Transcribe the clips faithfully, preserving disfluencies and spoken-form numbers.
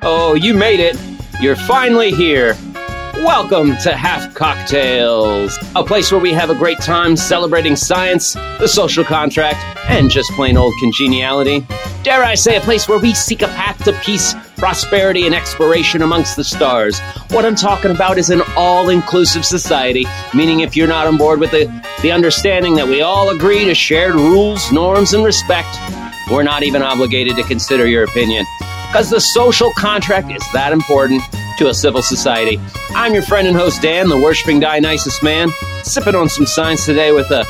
Oh, you made it. You're finally here. Welcome to Half Cocktails, a place where we have a great time celebrating science, the social contract, and just plain old congeniality. Dare I say, a place where we seek a path to peace, prosperity, and exploration amongst the stars. What I'm talking about is an all-inclusive society, meaning if you're not on board with the, the understanding that we all agree to shared rules, norms, and respect, we're not even obligated to consider your opinion. Because the social contract is that important to a civil society. I'm your friend and host, Dan, the Worshipping Dionysus Man, sipping on some science today with a,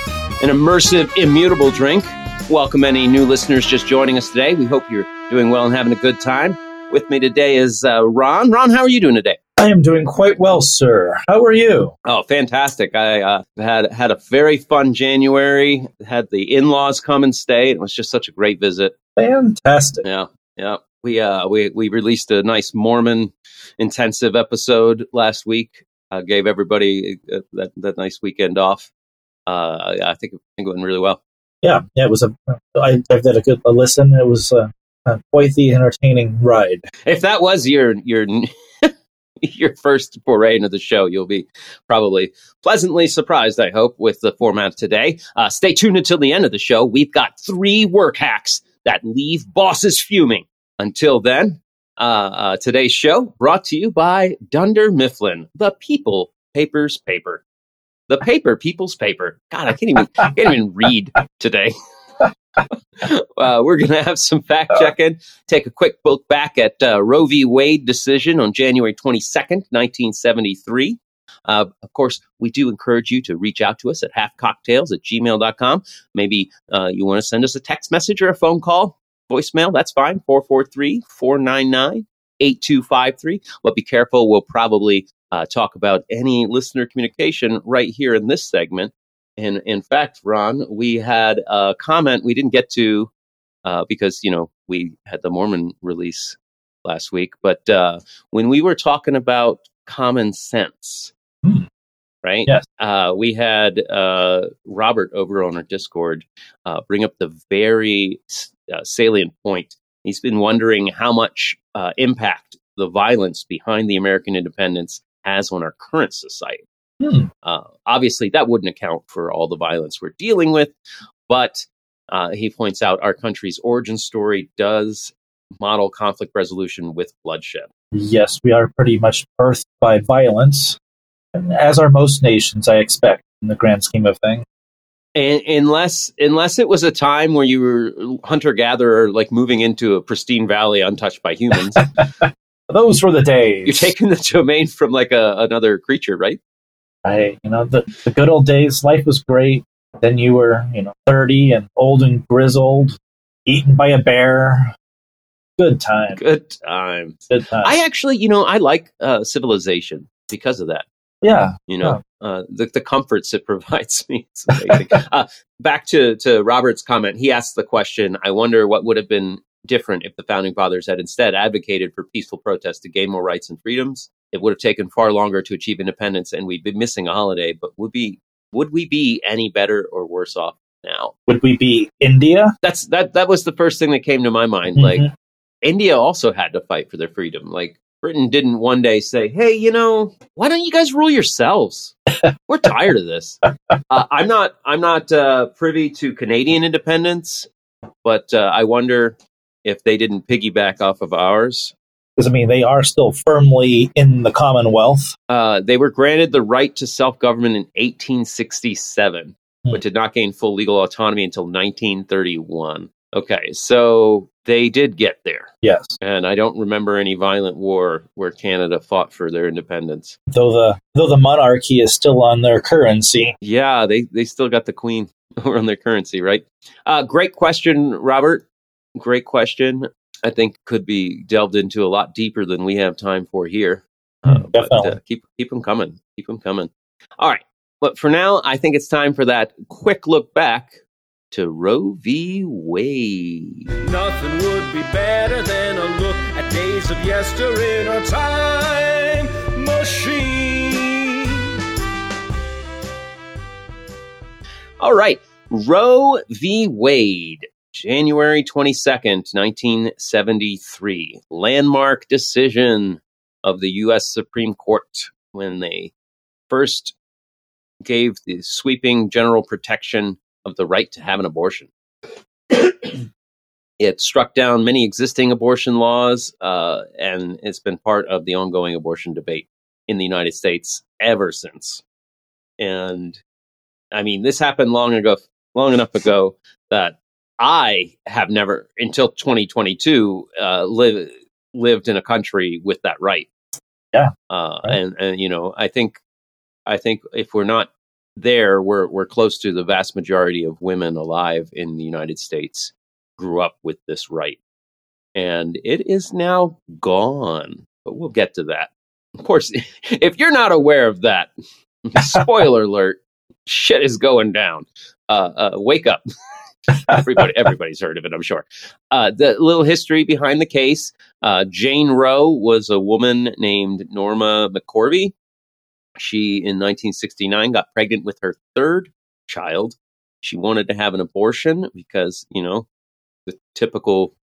an immersive, immutable drink. Welcome any new listeners just joining us today. We hope you're doing well and having a good time. With me today is uh, Ron. Ron, how are you doing today? I am doing quite well, sir. How are you? Oh, fantastic. I uh, had had a very fun January. Had the in-laws come and stay. It was just such a great visit. Fantastic. Yeah, yeah. We uh we, we released a nice Mormon intensive episode last week. Uh, gave everybody uh, that, that nice weekend off. Uh, I think, I think it went really well. Yeah, yeah, it was a. I gave that a good a listen. It was uh, uh, quite the entertaining ride. If that was your your your first foray into the show, you'll be probably pleasantly surprised. I hope with the format today. Uh, stay tuned until the end of the show. We've got three work hacks that leave bosses fuming. Until then, uh, uh, today's show brought to you by Dunder Mifflin, the People Papers Paper. The paper, people's paper. God, I can't even can't even read today. uh, we're going to have some fact checking. Take a quick look back at uh, Roe v. Wade decision on January twenty-second, nineteen seventy-three. Uh, of course, we do encourage you to reach out to us at half cocktails at gmail dot com. Maybe uh, you want to send us a text message or a phone call, voicemail. That's fine. four four three, four nine nine, eight two five three. But be careful. We'll probably Uh, talk about any listener communication right here in this segment. And in fact, Ron, we had a comment we didn't get to uh, because, you know, we had the Mormon release last week. But uh, when we were talking about common sense, mm. right? Yes. Uh, we had uh, Robert over on our Discord uh, bring up the very uh, salient point. He's been wondering how much uh, impact the violence behind the American independence has on our current society. Hmm. Uh, obviously, that wouldn't account for all the violence we're dealing with, but uh, he points out our country's origin story does model conflict resolution with bloodshed. Yes, we are pretty much birthed by violence, as are most nations, I expect, in the grand scheme of things. And, unless unless it was a time where you were hunter-gatherer, like moving into a pristine valley untouched by humans. Those were the days. You're taking the domain from like a, another creature, right? I, you know, the, the good old days. Life was great. Then you were, you know, thirty and old and grizzled, eaten by a bear. Good time. Good time. Good time. I actually, you know, I like uh, civilization because of that. Yeah. You know, yeah. Uh, the the comforts it provides me. It's amazing. uh, back to, to Robert's comment. He asked the question, I wonder what would have been different if the founding fathers had instead advocated for peaceful protests to gain more rights and freedoms. It would have taken far longer to achieve independence, and we'd be missing a holiday. But would be would we be any better or worse off now? Would we be India? That's that. That was the first thing that came to my mind. Mm-hmm. Like, India also had to fight for their freedom. Like, Britain didn't one day say, "Hey, you know, why don't you guys rule yourselves? We're tired of this." Uh, I'm not. I'm not uh, privy to Canadian independence, but uh, I wonder if they didn't piggyback off of ours. Because, I mean, they are still firmly in the Commonwealth. Uh, they were granted the right to self-government in eighteen sixty-seven, hmm. but did not gain full legal autonomy until nineteen thirty-one. Okay, so they did get there. Yes. And I don't remember any violent war where Canada fought for their independence. Though the though the monarchy is still on their currency. Yeah, they, they still got the queen over on their currency, right? Uh, great question, Robert. Great question. I think could be delved into a lot deeper than we have time for here. Uh, but, uh, keep keep them coming. Keep them coming. All right. But for now, I think it's time for that quick look back to Roe v. Wade. Nothing would be better than a look at days of yester in our time machine. All right. Roe v. Wade. January twenty-second, nineteen seventy-three, landmark decision of the U S Supreme Court when they first gave the sweeping general protection of the right to have an abortion. It struck down many existing abortion laws, uh, and it's been part of the ongoing abortion debate in the United States ever since. And I mean, this happened long ago, long enough ago that I have never, until twenty twenty-two, uh, live, lived in a country with that right. Yeah, uh, right. And, and you know, I think, I think if we're not there, we're we're close to the vast majority of women alive in the United States grew up with this right, and it is now gone. But we'll get to that. Of course, if you're not aware of that, spoiler alert, shit is going down. Uh, uh, wake up. Everybody, everybody's heard of it, I'm sure. Uh, the little history behind the case. Uh, Jane Roe was a woman named Norma McCorvey. She, in nineteen sixty-nine, got pregnant with her third child. She wanted to have an abortion because, you know, the typical,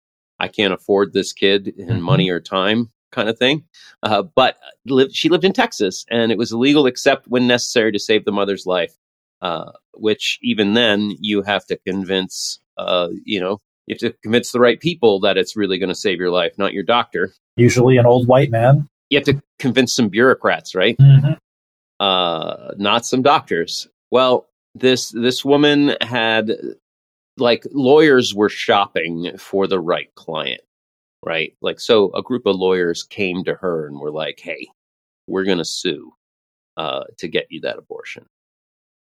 I can't afford this kid and mm-hmm. money or time kind of thing. Uh, but lived, she lived in Texas, and it was illegal except when necessary to save the mother's life. Uh, which even then you have to convince, uh, you know, you have to convince the right people that it's really going to save your life, not your doctor. Usually an old white man. You have to convince some bureaucrats, right? Mm-hmm. Uh, not some doctors. Well, this, this woman had, like, lawyers were shopping for the right client, right? Like, so a group of lawyers came to her and were like, hey, we're going to sue, uh, to get you that abortion.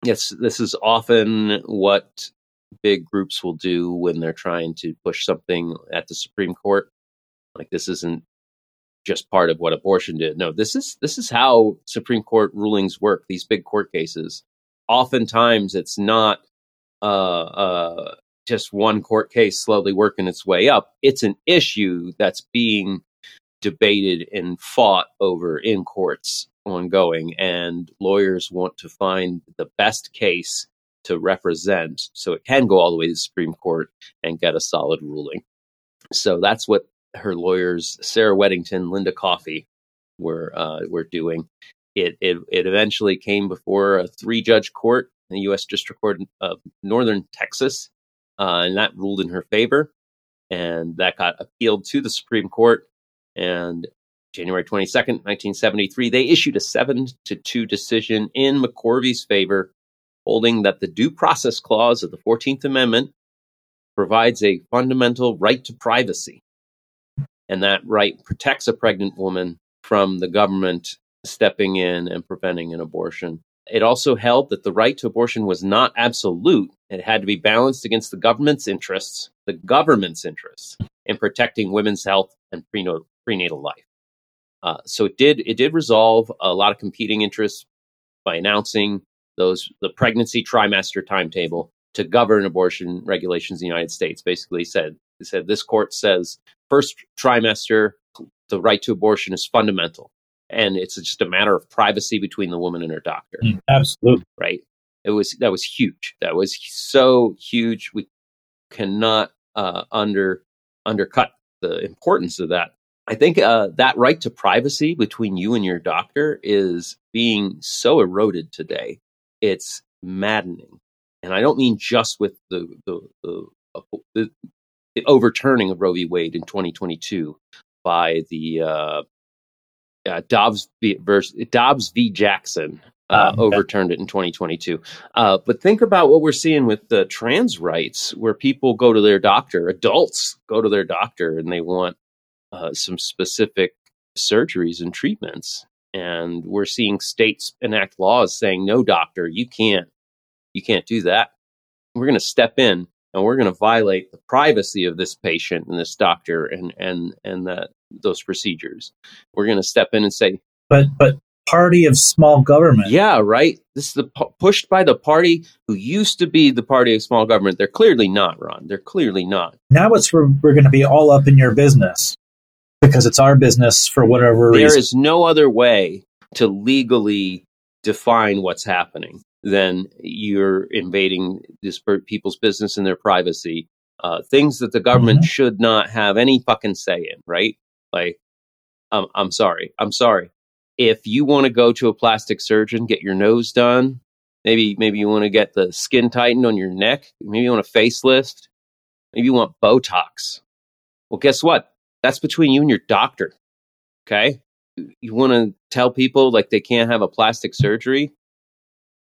Yes, this is often what big groups will do when they're trying to push something at the Supreme Court. Like, this isn't just part of what abortion did. No, this is this is how Supreme Court rulings work. These big court cases, oftentimes it's not uh, uh, just one court case slowly working its way up. It's an issue that's being debated and fought over in courts. Ongoing, and lawyers want to find the best case to represent so it can go all the way to the Supreme Court and get a solid ruling. So that's what her lawyers, Sarah Weddington, Linda Coffey, were uh, were doing. It, it it eventually came before a three-judge court, the U S District Court of Northern Texas, uh, and that ruled in her favor, and that got appealed to the Supreme Court, and January twenty-second, nineteen seventy-three, they issued a seven to two decision in McCorvey's favor, holding that the Due Process Clause of the fourteenth Amendment provides a fundamental right to privacy, and that right protects a pregnant woman from the government stepping in and preventing an abortion. It also held that the right to abortion was not absolute. It had to be balanced against the government's interests, the government's interests in protecting women's health and prenatal life. Uh, so it did it did resolve a lot of competing interests by announcing those the pregnancy trimester timetable to govern abortion regulations in the United States. Basically said, it said this court says first trimester, the right to abortion is fundamental. And it's just a matter of privacy between the woman and her doctor. Absolutely. Right. It was that was huge. That was so huge. We cannot uh, under undercut the importance of that. I think uh, that right to privacy between you and your doctor is being so eroded today. It's maddening. And I don't mean just with the the, the, the, the overturning of Roe v. Wade in twenty twenty-two by the uh, uh, Dobbs v. Dobbs v. Jackson uh, um, overturned it in twenty twenty-two. Uh, but think about what we're seeing with the trans rights, where people go to their doctor, adults go to their doctor, and they want Uh, some specific surgeries and treatments. And we're seeing states enact laws saying, no, doctor, you can't, you can't do that. We're going to step in and we're going to violate the privacy of this patient and this doctor and, and, and the, those procedures. We're going to step in and say, but, but party of small government. Yeah, right. This is the pu- pushed by the party who used to be the party of small government. They're clearly not, Ron. They're clearly not. Now it's, we're, we're going to be all up in your business. Because it's our business for whatever reason. There is no other way to legally define what's happening than you're invading this per- people's business and their privacy uh, things that the government mm-hmm. should not have any fucking say in, right? Like, um, I'm sorry. I'm sorry. If you want to go to a plastic surgeon, get your nose done, maybe maybe you want to get the skin tightened on your neck, maybe you want a facelift, maybe you want Botox. Well, guess what? That's between you and your doctor, okay? You want to tell people like they can't have a plastic surgery?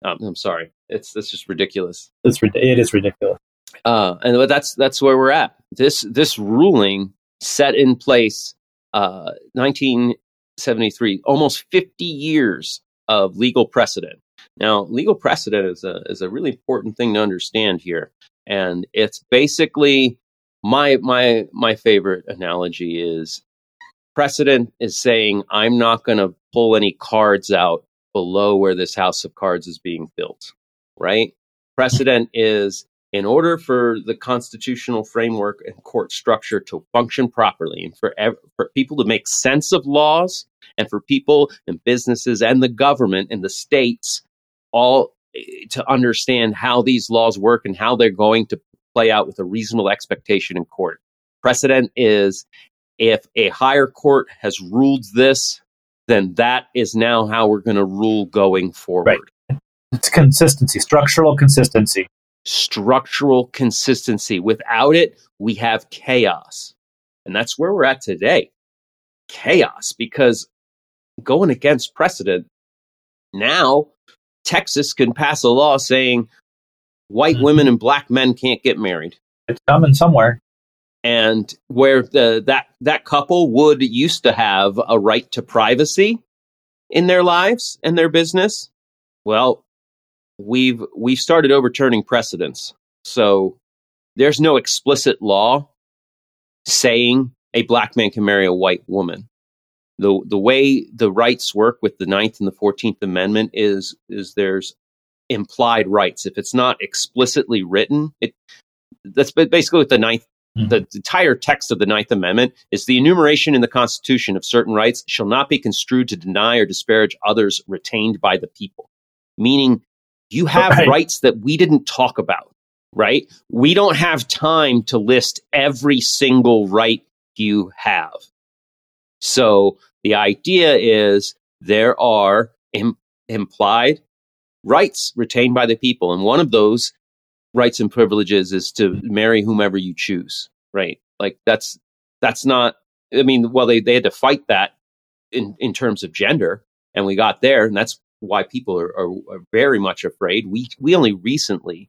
Um, I'm sorry. It's that's just ridiculous. It's it is ridiculous. Uh, and that's that's where we're at. This this ruling set in place uh, nineteen seventy-three, almost fifty years of legal precedent. Now, legal precedent is a is a really important thing to understand here, and it's basically my my my favorite analogy is precedent is saying I'm not going to pull any cards out below where this house of cards is being built, right? Precedent is, in order for the constitutional framework and court structure to function properly and for, ev- for people to make sense of laws and for people and businesses and the government and the states all to understand how these laws work and how they're going to play out with a reasonable expectation in court. Precedent is if a higher court has ruled this, then that is now how we're going to rule going forward. Right. It's consistency, structural consistency. Structural consistency. Without it, we have chaos. And that's where we're at today. Chaos, because going against precedent, now Texas can pass a law saying white mm-hmm. women and black men can't get married. It's coming somewhere. And where the that that couple would used to have a right to privacy in their lives and their business, well, we've we've started overturning precedents. So there's no explicit law saying a black man can marry a white woman. The the way the rights work with the Ninth and the Fourteenth Amendment is is there's implied rights. If it's not explicitly written, it that's basically what the Ninth. The entire text of the Ninth Amendment is the enumeration in the Constitution of certain rights shall not be construed to deny or disparage others retained by the people. Meaning you have right. rights that we didn't talk about, right? We don't have time to list every single right you have. So the idea is there are im- implied rights retained by the people. And one of those rights and privileges is to marry whomever you choose, right? Like that's, that's not, I mean, well, they, they had to fight that in, in terms of gender, and we got there, and that's why people are, are, are very much afraid. We, we only recently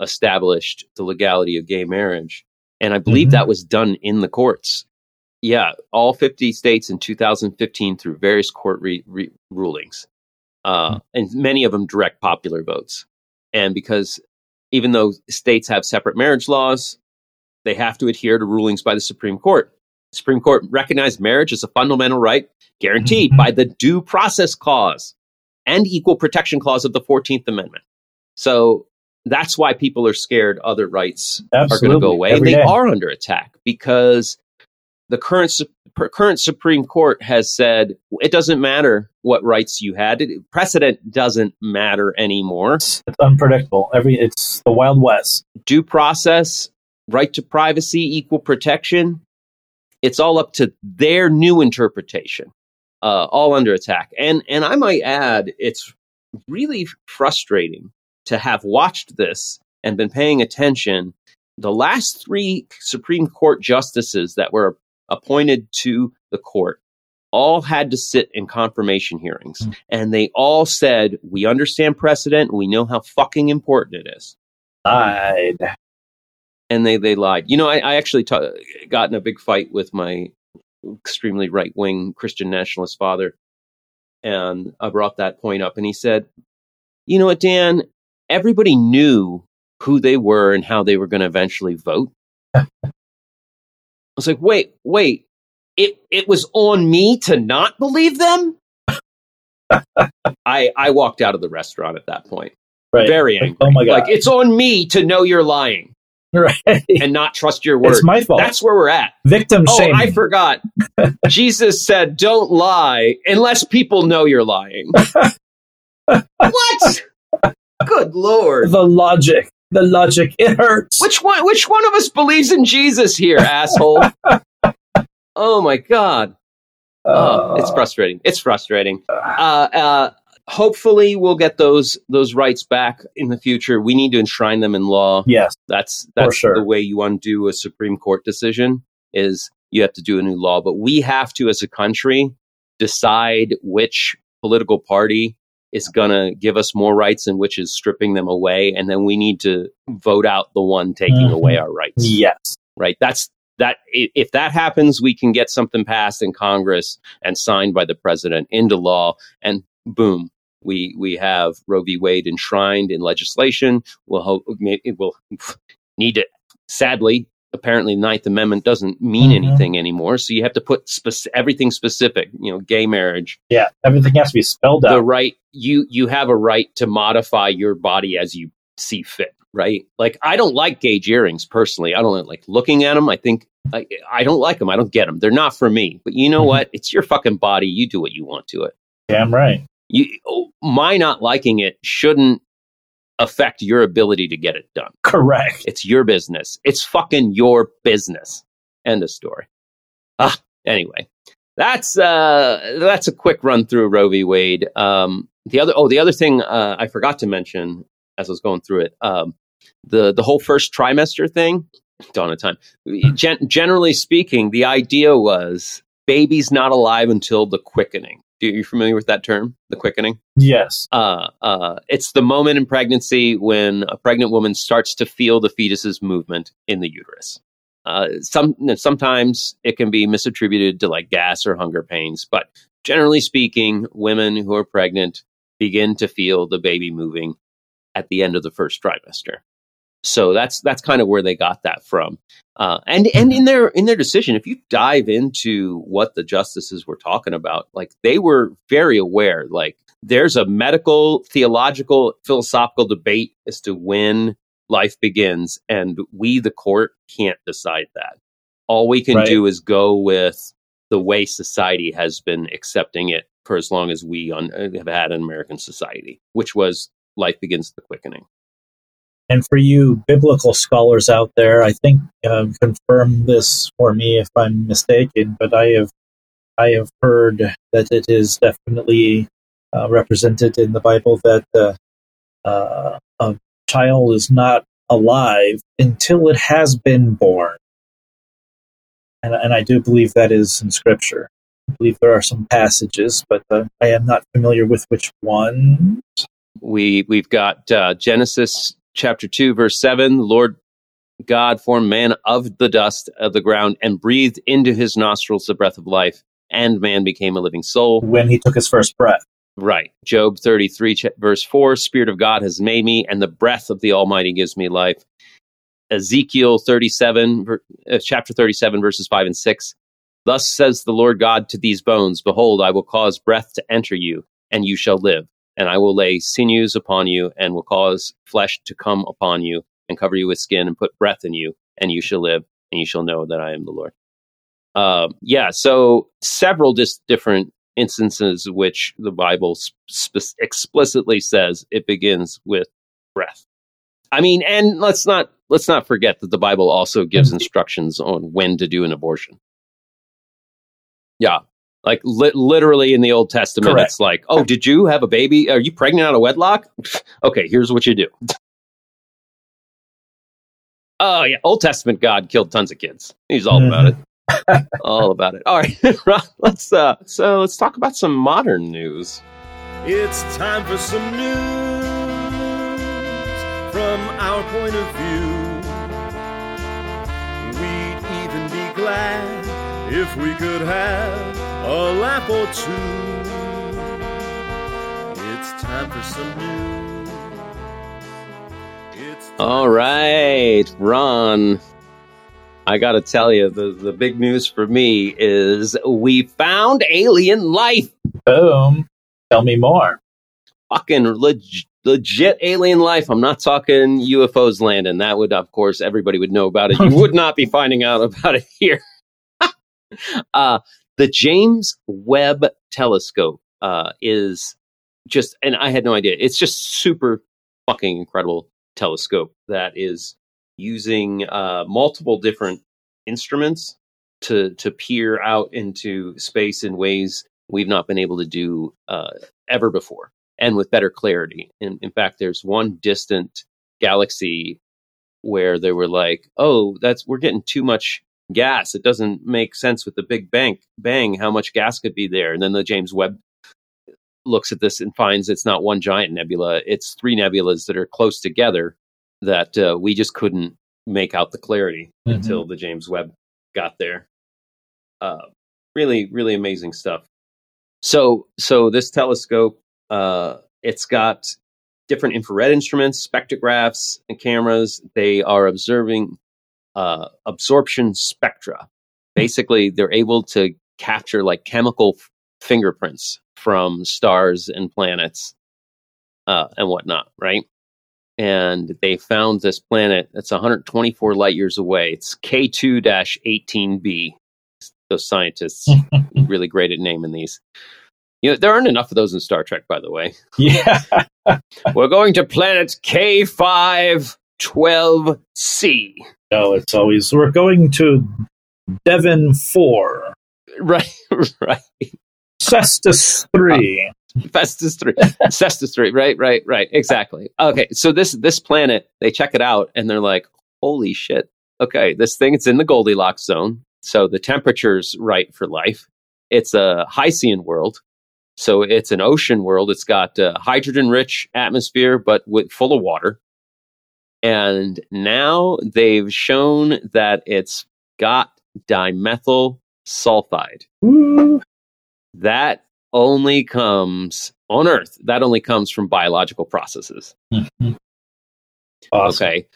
established the legality of gay marriage, and I believe mm-hmm. that was done in the courts. Yeah. All fifty states in two thousand fifteen through various court re- re- rulings, uh, mm-hmm. and many of them direct popular votes. And because even though states have separate marriage laws, they have to adhere to rulings by the Supreme Court. The Supreme Court recognized marriage as a fundamental right guaranteed mm-hmm. by the Due Process Clause and Equal Protection Clause of the fourteenth Amendment. So that's why people are scared other rights Absolutely. are going to go away. Every they day. are under attack because the current, current Supreme Court has said it doesn't matter what rights you had. It, precedent doesn't matter anymore. It's unpredictable. Every It's the Wild West. Due process, right to privacy, equal protection. It's all up to their new interpretation, uh, all under attack. And, and I might add, it's really frustrating to have watched this and been paying attention. The last three Supreme Court justices that were appointed to the court all had to sit in confirmation hearings, mm-hmm. and they all said, we understand precedent, we know how fucking important it is. Lied. And they, they lied. You know, I, I actually ta- got in a big fight with my extremely right-wing Christian nationalist father, and I brought that point up, and he said, you know what, Dan, everybody knew who they were and how they were going to eventually vote. I was like, wait, wait, it it was on me to not believe them? I I walked out of the restaurant at that point. Right. Very angry. Oh my God. Like, it's on me to know you're lying. Right. And not trust your word. It's my fault. That's where we're at. Victim shaming. Oh, I forgot. Jesus said, don't lie unless people know you're lying. What? Good Lord. The logic. the logic. It hurts. Which one? Which one of us believes in Jesus here, asshole? Oh my God. Uh, oh, it's frustrating. It's frustrating. Uh, uh, hopefully, we'll get those those rights back in the future. We need to enshrine them in law. Yes, that's that's for sure. The way you undo a Supreme Court decision is you have to do a new law. But we have to, as a country, decide which political party is going to give us more rights and which is stripping them away. And then we need to vote out the one taking mm-hmm. away our rights. Yes, right. That's. That if that happens, we can get something passed in Congress and signed by the president into law, and boom, we we have Roe v. Wade enshrined in legislation. We'll hope it will need it. Sadly, apparently, the Ninth Amendment doesn't mean mm-hmm. anything anymore, so you have to put speci- everything specific. You know, gay marriage. Yeah, everything has to be spelled out. The right you you have a right to modify your body as you see fit. Right. Like, I don't like gauge earrings personally. I don't like looking at them. I think I, I don't like them. I don't get them. They're not for me. But you know mm-hmm. what? It's your fucking body. You do what you want to it. Damn right. You, my not liking it shouldn't affect your ability to get it done. Correct. It's your business. It's fucking your business. End of story. Ah, anyway, that's uh, that's a quick run through Roe v. Wade. Um, the other oh, the other thing uh, I forgot to mention as I was going through it. Um, The the whole first trimester thing, dawn of time. Gen- generally speaking, the idea was baby's not alive until the quickening. Are you familiar with that term, the quickening? Yes. Uh, uh, it's the moment in pregnancy when a pregnant woman starts to feel the fetus's movement in the uterus. Uh, some sometimes it can be misattributed to like gas or hunger pains, but generally speaking, women who are pregnant begin to feel the baby moving at the end of the first trimester. So that's that's kind of where they got that from. Uh, and and in their in their decision, if you dive into what the justices were talking about, like they were very aware, like there's a medical, theological, philosophical debate as to when life begins. And we, the court, can't decide that. All we can right. do is go with the way society has been accepting it for as long as we on, have had an American society, which was life begins the quickening. And for you biblical scholars out there, I think uh, confirm this for me if I'm mistaken, but I have I have heard that it is definitely uh, represented in the Bible that uh, uh, a child is not alive until it has been born. And, and I do believe that is in Scripture. I believe there are some passages, but uh, I am not familiar with which one. We, we've got uh, Genesis chapter two, verse seven, the Lord God formed man of the dust of the ground and breathed into his nostrils the breath of life, and man became a living soul. When he took his first breath. Right. Job thirty-three, ch- verse four, Spirit of God has made me, and the breath of the Almighty gives me life. Ezekiel thirty-seven, ver- uh, chapter thirty-seven, verses five and six, Thus says the Lord God to these bones, Behold, I will cause breath to enter you, and you shall live. And I will lay sinews upon you, and will cause flesh to come upon you, and cover you with skin, and put breath in you, and you shall live, and you shall know that I am the Lord. Uh, yeah, so several dis- different instances which the Bible sp- explicitly says it begins with breath. I mean, and let's not let's not forget that the Bible also gives instructions on when to do an abortion. Yeah. Like li- literally in the Old Testament, Correct. It's like, oh, did you have a baby? Are you pregnant out of wedlock? Okay, here's what you do. Oh, yeah. Old Testament God killed tons of kids. He's all about it. All about it. All right, Ron, let's, uh, so let's talk about some modern news. It's time for some news from our point of view. We'd even be glad if we could have a lap or two. It's time for some news. It's all right, Ron. I gotta tell you, the, the big news for me is we found alien life. Boom. Tell me more. Fucking leg- legit alien life. I'm not talking U F Os landing. That would, of course, everybody would know about it. You would not be finding out about it here. uh, The James Webb Telescope uh, is just, and I had no idea, it's just super fucking incredible telescope that is using uh, multiple different instruments to to peer out into space in ways we've not been able to do uh, ever before, and with better clarity. And in fact, there's one distant galaxy where they were like, "Oh, that's we're getting too much gas. It doesn't make sense with the Big Bang. Bang, how much gas could be there?" And then the James Webb looks at this and finds it's not one giant nebula; it's three nebulas that are close together that uh, we just couldn't make out the clarity mm-hmm. until the James Webb got there. Uh, really, really amazing stuff. So, so this telescope, uh, it's got different infrared instruments, spectrographs, and cameras. They are observing uh, absorption spectra. Basically, they're able to capture like chemical f- fingerprints from stars and planets uh, and whatnot, right? And they found this planet that's one hundred twenty-four light years away. It's K two eighteen b. Those scientists really great at naming these. You know, there aren't enough of those in Star Trek, by the way. Yeah. We're going to planet K five twelve c. No, it's always, we're going to Devon four. Right, right. Cestus three. Uh, Festus three. Cestus three, right, right, right. Exactly. Okay, so this this planet, they check it out, and they're like, holy shit. Okay, this thing, it's in the Goldilocks zone. So the temperature's right for life. It's a Hycean world. So it's an ocean world. It's got a hydrogen-rich atmosphere, but with, full of water. And now they've shown that it's got dimethyl sulfide. Ooh. That only comes on Earth. That only comes from biological processes. Mm-hmm. Awesome. Okay.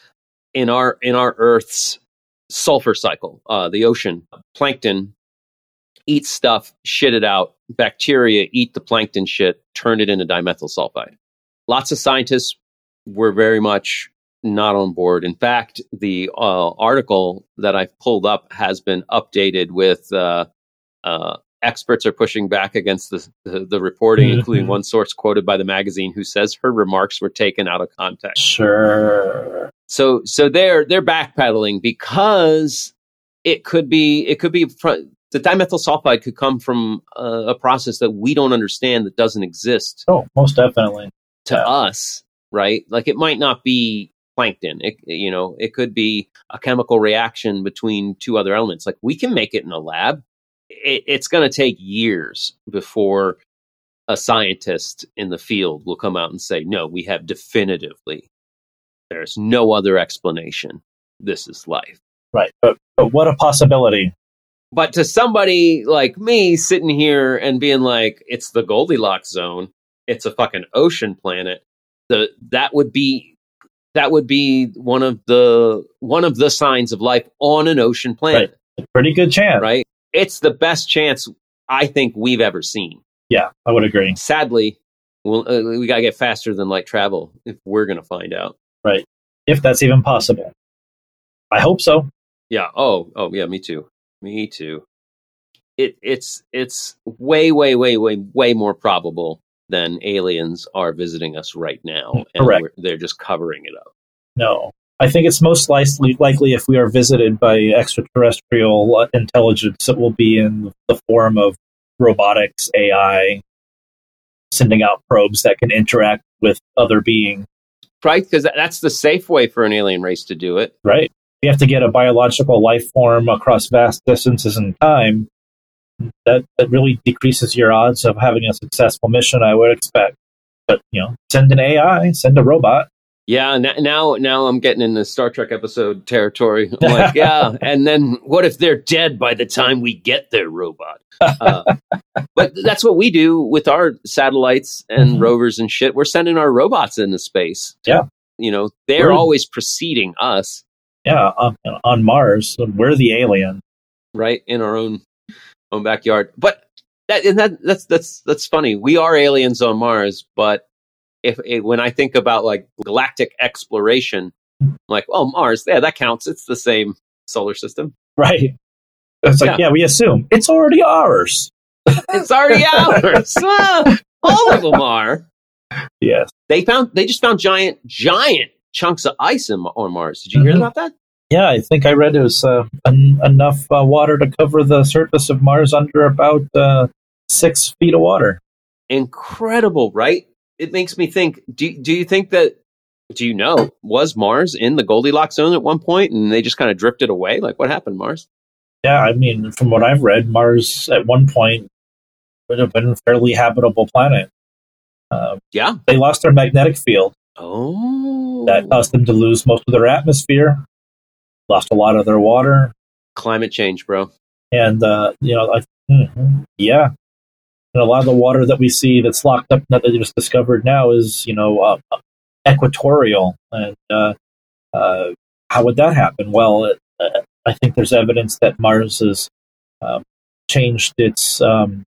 In our in our Earth's sulfur cycle, uh, the ocean, plankton eat stuff, shit it out. Bacteria eat the plankton shit, turn it into dimethyl sulfide. Lots of scientists were very much not on board. In fact, the uh, article that I've pulled up has been updated with uh, uh, experts are pushing back against the, the, the reporting, mm-hmm. including one source quoted by the magazine who says her remarks were taken out of context. Sure. So so they're they're backpedaling because it could be it could be pr- the dimethyl sulfide could come from uh, a process that we don't understand, that doesn't exist. Oh, most definitely. To yeah. us, right? Like it might not be plankton. It, you know, it could be a chemical reaction between two other elements. Like we can make it in a lab. It, it's going to take years before a scientist in the field will come out and say, no, we have definitively, there's no other explanation. This is life. Right. But, but what a possibility. But to somebody like me sitting here and being like, it's the Goldilocks zone, it's a fucking ocean planet, the that would be that would be one of the one of the signs of life on an ocean planet. Right. A pretty good chance. Right. It's the best chance I think we've ever seen. Yeah, I would agree. Sadly, we'll, uh, we got to get faster than light travel if we're going to find out. Right. If that's even possible. I hope so. Yeah. Oh, oh yeah, me too. Me too. It it's it's way way way way way more probable than aliens are visiting us right now, and correct. They're just covering it up. No, I think it's most likely likely if we are visited by extraterrestrial intelligence, it will be in the form of robotics, A I, sending out probes that can interact with other beings. Right, because that's the safe way for an alien race to do it. Right. We have to get a biological life form across vast distances in time. That, that really decreases your odds of having a successful mission, I would expect. But, you know, send an A I, send a robot. Yeah, n- now now I'm getting in the Star Trek episode territory. I'm like, yeah, and then what if they're dead by the time we get their robot? Uh, but that's what we do with our satellites and mm-hmm. rovers and shit. We're sending our robots into space. Yeah. You know, they're We're... always preceding us. Yeah, on, on Mars, we're the alien, right, in our own own backyard. But that, and that that's that's that's funny. We are aliens on Mars, but if it, when I think about like galactic exploration, I'm like, oh, Mars, yeah, that counts. It's the same solar system, right? It's like, yeah, yeah we assume it's already ours. It's already ours. All of them are. Yes, they found. They just found giant, giant chunks of ice in, on Mars. Did you mm-hmm. hear about that? Yeah, I think I read it was uh, en- enough uh, water to cover the surface of Mars under about uh, six feet of water. Incredible, right? It makes me think, do, do you think that, do you know, was Mars in the Goldilocks zone at one point and they just kind of drifted away? Like, what happened, Mars? Yeah, I mean, from what I've read, Mars at one point would have been a fairly habitable planet. Uh, yeah. They lost their magnetic field. Oh. That caused them to lose most of their atmosphere. Lost a lot of their water. Climate change, bro. And, uh, you know, like, mm-hmm, yeah. And a lot of the water that we see that's locked up, that they just discovered now, is, you know, uh, equatorial. And uh, uh, how would that happen? Well, it, uh, I think there's evidence that Mars has um, changed its um,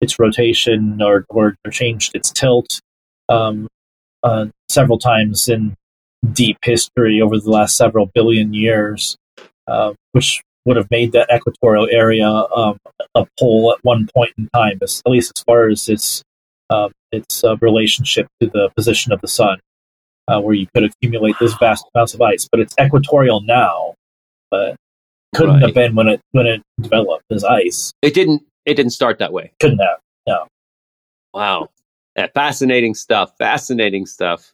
its rotation or, or changed its tilt um, uh, several times in deep history over the last several billion years, uh, which would have made that equatorial area um, a pole at one point in time, at least as far as its uh, its uh, relationship to the position of the sun, uh, where you could accumulate this vast amounts of ice. But it's equatorial now, but couldn't right. have been when it when it developed as ice. It didn't. It didn't start that way. Couldn't have. No. Wow. Yeah, fascinating stuff. Fascinating stuff.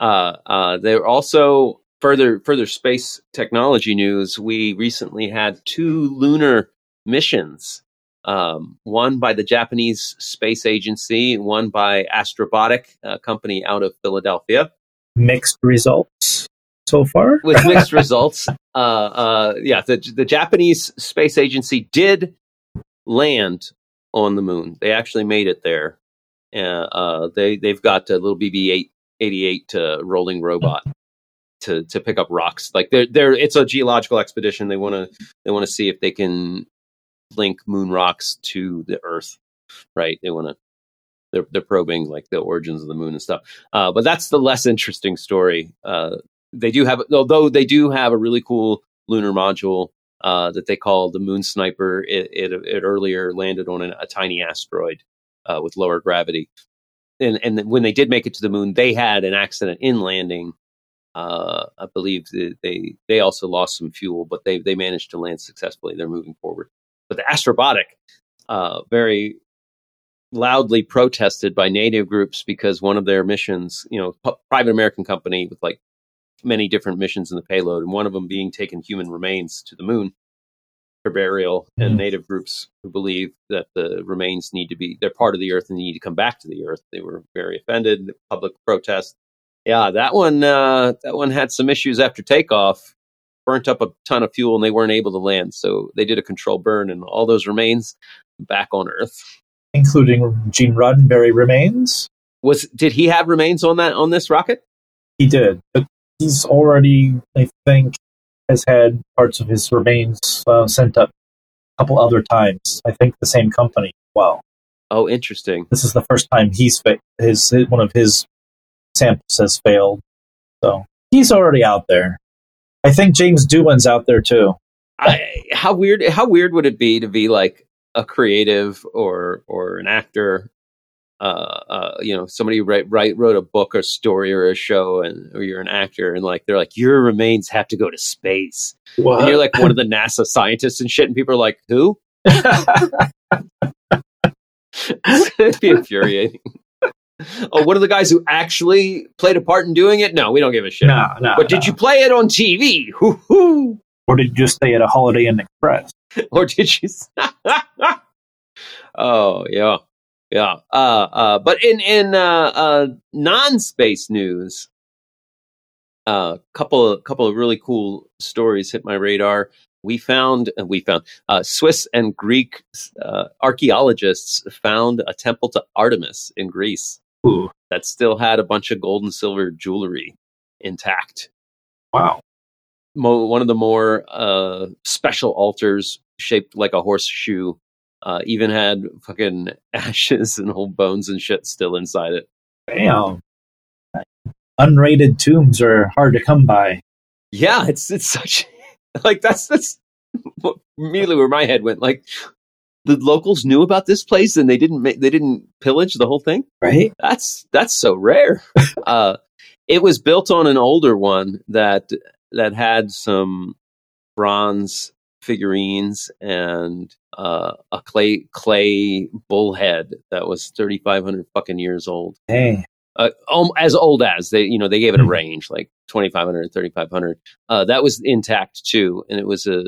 Uh, uh, there also further further space technology news. We recently had two lunar missions, um, one by the Japanese Space Agency, one by Astrobotic, a company out of Philadelphia. Mixed results so far? With mixed results. Uh, uh, yeah, the, the Japanese Space Agency did land on the moon. They actually made it there. Uh, uh, they, they've got a little B B eight eighty-eight uh, rolling robot to, to pick up rocks. Like they're, they're, it's a geological expedition. They want to they want to see if they can link moon rocks to the Earth, right? They want to they're, they're probing like the origins of the moon and stuff. Uh, but that's the less interesting story. Uh, they do have, although they do have a really cool lunar module uh, that they call the Moon Sniper. It it, it earlier landed on an, a tiny asteroid uh, with lower gravity. And, and when they did make it to the moon, they had an accident in landing. Uh, I believe that they they also lost some fuel, but they they managed to land successfully. They're moving forward. But the Astrobotic, uh, very loudly protested by native groups because one of their missions, you know, p- private American company with like many different missions in the payload, and one of them being taking human remains to the moon for burial, mm-hmm. and native groups who believe that the remains need to be, they're part of the earth and they need to come back to the earth. They were very offended, public protest. Yeah, that one uh, that one had some issues after takeoff, burnt up a ton of fuel and they weren't able to land. So they did a controlled burn and all those remains back on earth. Including Gene Roddenberry remains? Was Did he have remains on that on this rocket? He did, but he's already, I think, has had parts of his remains uh, sent up a couple other times. I think the same company. Wow. Oh, interesting. This is the first time he's fa- his, his one of his samples has failed. So he's already out there. I think James Doohan's out there too. I, how weird! How weird would it be to be like a creative or or an actor? Uh, uh, you know, somebody write, write, wrote a book or story or a show and, or you're an actor and like, they're like, your remains have to go to space. What? And you're like one of the NASA scientists and shit. And people are like, who? It'd be infuriating. Oh, one of the guys who actually played a part in doing it? No, we don't give a shit. No, no, but no. Did you play it on T V? Hoo-hoo. Or did you just stay at a Holiday Inn Express? Or did you? Oh, yeah. Yeah, uh, uh, but in in uh, uh, non-space news, a uh, couple of, couple of really cool stories hit my radar. We found we found uh, Swiss and Greek uh, archaeologists found a temple to Artemis in Greece. Ooh. That still had a bunch of gold and silver jewelry intact. Wow! Mo- one of the more uh, special altars, shaped like a horseshoe. Uh, even had fucking ashes and old bones and shit still inside it. Damn. Unrated tombs are hard to come by. Yeah, it's it's such... Like, that's, that's immediately where my head went. Like, the locals knew about this place and they didn't ma- they didn't pillage the whole thing? Right. That's that's so rare. uh, It was built on an older one that that had some bronze figurines and uh, a clay clay bullhead that was thirty-five hundred fucking years old. Hey, uh, um, as old as they, you know, they gave it a range like twenty-five hundred, thirty-five hundred. Uh, that was intact too, and it was a,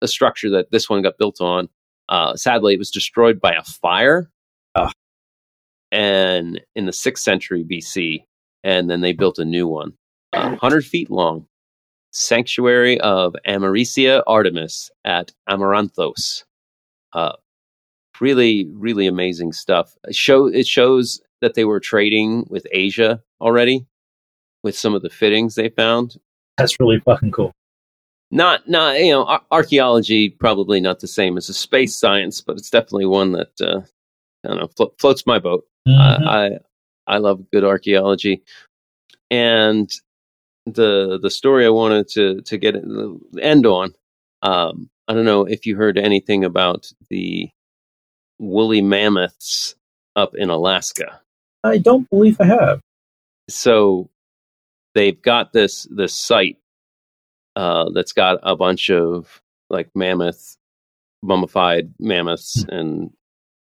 a structure that this one got built on. Uh, sadly, it was destroyed by a fire, oh. and in the sixth century B C, and then they built a new one, uh, one hundred feet long. Sanctuary of Amaricia Artemis at Amarynthos. Uh, really, really amazing stuff. It, show, it shows that they were trading with Asia already with some of the fittings they found. That's really fucking cool. Not, not you know, ar- archaeology, probably not the same as a space science, but it's definitely one that, uh, I don't know, flo- floats my boat. Mm-hmm. Uh, I, I love good archaeology. And the the story I wanted to to get the end on. Um, I don't know if you heard anything about the woolly mammoths up in Alaska. I don't believe I have. So they've got this this site uh, that's got a bunch of like mammoth, mummified mammoths, mm-hmm. and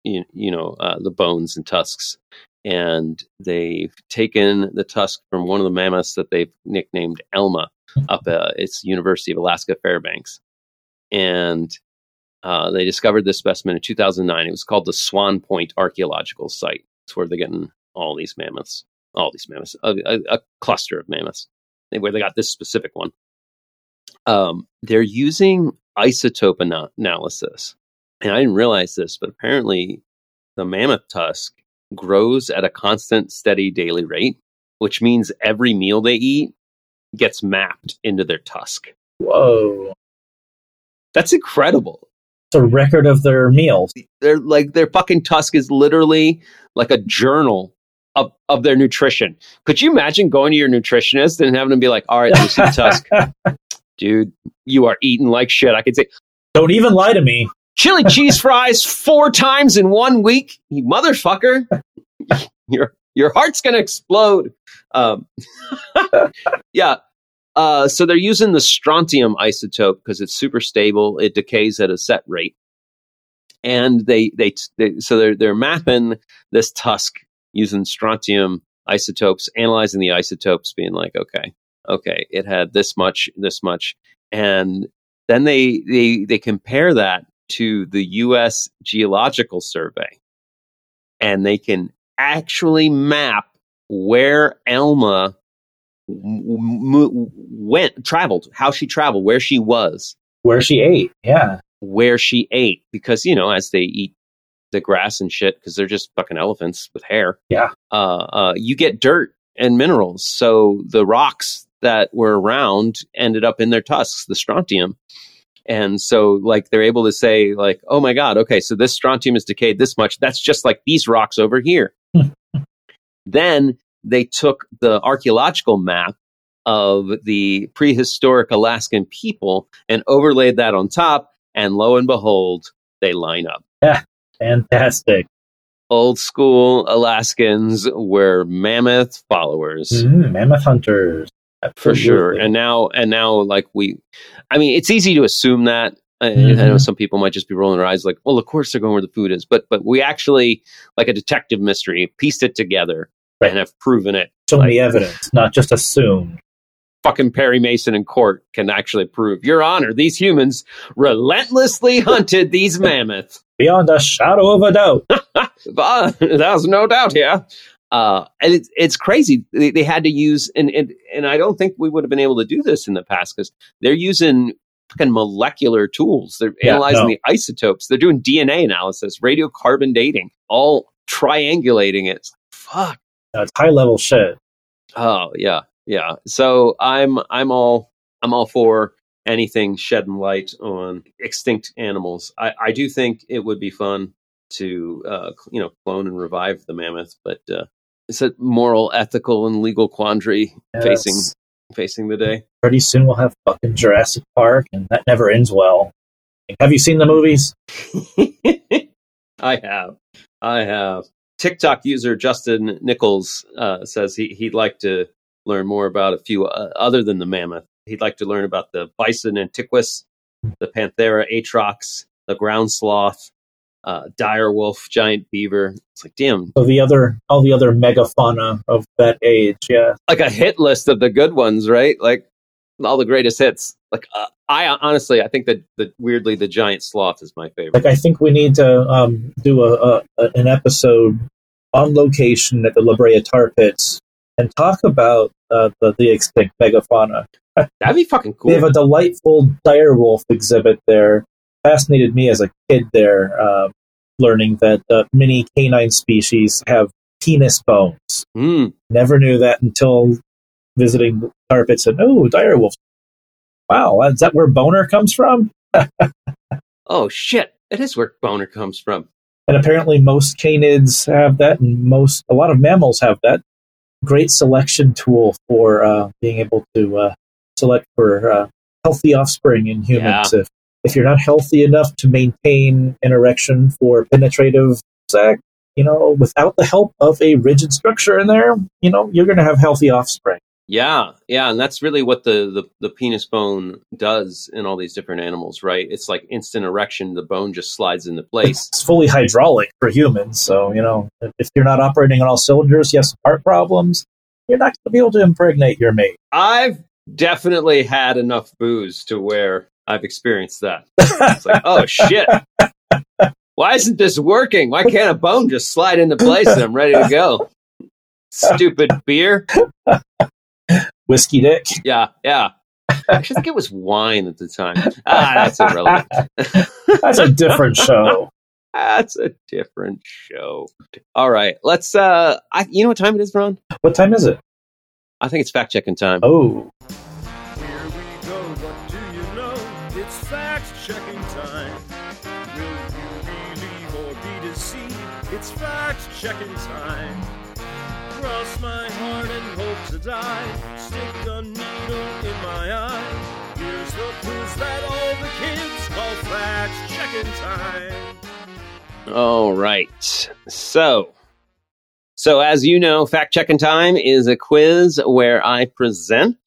you, you know uh, the bones and tusks. And they've taken the tusk from one of the mammoths that they've nicknamed Elma up at uh, its University of Alaska Fairbanks. And uh, they discovered this specimen in two thousand nine. It was called the Swan Point Archaeological Site. It's where they're getting all these mammoths, all these mammoths, a, a, a cluster of mammoths, where they got this specific one. Um, they're using isotope ana- analysis. And I didn't realize this, but apparently the mammoth tusk grows at a constant, steady daily rate, which means every meal they eat gets mapped into their tusk. Whoa. That's incredible. It's a record of their meals. They're like, their fucking tusk is literally like a journal of, of their nutrition. Could you imagine going to your nutritionist and having them be like, all right, this is tusk. Dude, you are eating like shit. I could say, don't even lie to me. Chili cheese fries four times in one week, you motherfucker! Your your heart's gonna explode. Um, yeah. Uh, so they're using the strontium isotope because it's super stable. It decays at a set rate, and they they, they so they're they're mapping this tusk using strontium isotopes, analyzing the isotopes, being like, okay, okay, it had this much, this much, and then they they they compare that to the U S Geological Survey, and they can actually map where Elma m- m- went, traveled, how she traveled, where she was, where she ate, yeah, where she ate, because you know, as they eat the grass and shit, because they're just fucking elephants with hair, yeah, uh, uh, you get dirt and minerals, so the rocks that were around ended up in their tusks, the strontium. And so, like, they're able to say, like, oh, my God, okay, so this strontium is decayed this much. That's just like these rocks over here. Then they took the archaeological map of the prehistoric Alaskan people and overlaid that on top. And lo and behold, they line up. Yeah, fantastic. Old school Alaskans were mammoth followers. Mm, mammoth hunters. Absolutely. For sure. And now, and now, like we, I mean, it's easy to assume that. Mm-hmm. I know some people might just be rolling their eyes like, well, of course they're going where the food is. But but we actually, like a detective mystery, pieced it together, right, and have proven it. So like, many evidence, not just assumed. Fucking Perry Mason in court can actually prove, Your Honor, these humans relentlessly hunted these mammoths. Beyond a shadow of a doubt. There's no doubt here. Uh, and it's, it's crazy. They, they had to use, and, and, and I don't think we would have been able to do this in the past because they're using fucking molecular tools. They're yeah, analyzing no. the isotopes. They're doing D N A analysis, radiocarbon dating, all triangulating it. It's like, fuck. That's high level shit. Oh yeah. Yeah. So I'm, I'm all, I'm all for anything shedding light on extinct animals. I, I do think it would be fun to, uh, you know, clone and revive the mammoth, but, uh, it's a moral, ethical, and legal quandary yes. facing facing the day. Pretty soon we'll have fucking Jurassic Park, and that never ends well. Have you seen the movies? I have. I have. TikTok user Justin Nichols uh, says he, he'd like to learn more about a few uh, other than the mammoth. He'd like to learn about the bison antiquus, the panthera atrox, the ground sloth, uh, dire wolf, giant beaver. It's like, damn. So the other, all the other megafauna of that age, yeah. Like a hit list of the good ones, right? Like all the greatest hits. Like uh, I honestly, I think that the, weirdly the giant sloth is my favorite. Like I think we need to um, do a, a an episode on location at the La Brea Tar Pits and talk about uh, the, the extinct megafauna. That'd be fucking cool. They have a delightful dire wolf exhibit there. Fascinated me as a kid there, uh, learning that uh, many canine species have penis bones. Mm. Never knew that until visiting the tar pits and, oh, dire wolf. Wow, is that where boner comes from? Oh, shit. It is where boner comes from. And apparently most canids have that, and most a lot of mammals have that. Great selection tool for uh, being able to uh, select for uh, healthy offspring in humans. Yeah. If, if you're not healthy enough to maintain an erection for penetrative sex, you know, without the help of a rigid structure in there, you know, you're going to have healthy offspring. Yeah, yeah, and that's really what the, the, the penis bone does in all these different animals, right? It's like instant erection. The bone just slides into place. It's fully hydraulic for humans, so, you know, if you're not operating on all cylinders, you have some heart problems, you're not going to be able to impregnate your mate. I've definitely had enough booze to where I've experienced that. It's like, oh, shit. Why isn't this working? Why can't a bone just slide into place and I'm ready to go? Stupid beer. Whiskey dick. Yeah, yeah. I actually think it was wine at the time. Ah, that's irrelevant. That's a different show. That's a different show. All right, let's, uh, I, you know what time it is, Ron? What time is it? I think it's fact-checking time. Oh. Here we go, what do you know? It's fact-checking time. Will you believe or be deceived? It's fact-checking time. Cross my heart and hope to die. Stick a needle in my eye. Here's the clues that all the kids call facts checking time. All right. So, so as you know, fact checking time is a quiz where I present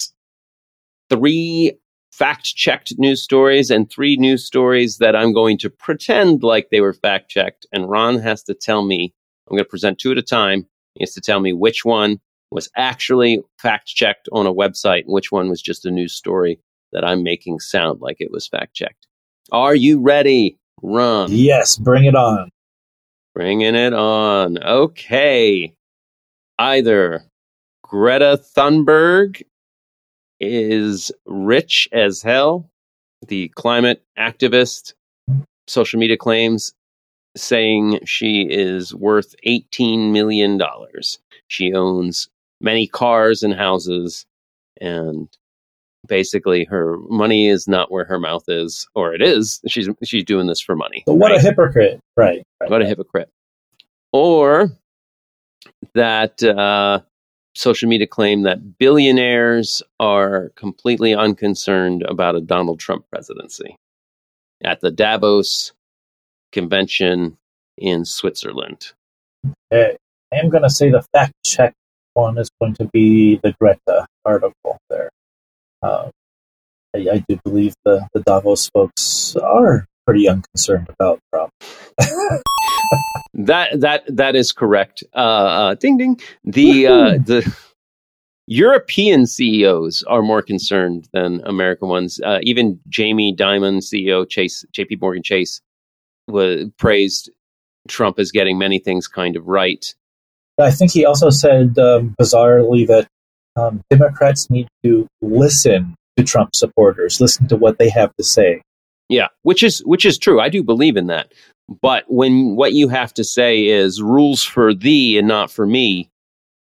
three fact-checked news stories and three news stories that I'm going to pretend like they were fact-checked. And Ron has to tell me, I'm going to present two at a time. He has to tell me which one was actually fact-checked on a website and which one was just a news story that I'm making sound like it was fact-checked. Are you ready, Ron? Yes, bring it on. Bringing it on. Okay. Either Greta Thunberg is rich as hell, the climate activist, social media claims, saying she is worth eighteen million dollars. She owns many cars and houses, and basically her money is not where her mouth is, or it is. She's she's doing this for money. But what right? a hypocrite. Right. right what right. a hypocrite. Or that uh, social media claim that billionaires are completely unconcerned about a Donald Trump presidency at the Davos convention in Switzerland. Okay. I am going to say the fact check one is going to be the Greta article there. Um, I, I do believe the, the Davos folks are pretty unconcerned about Trump. that that that is correct. Uh, uh, ding ding. The uh, the European C E Os are more concerned than American ones. Uh, even Jamie Dimon, C E O Chase J P Morgan Chase, was praised Trump as getting many things kind of right. I think he also said um, bizarrely that um, Democrats need to listen to Trump supporters, listen to what they have to say. Yeah, which is which is true. I do believe in that. But when what you have to say is rules for thee and not for me.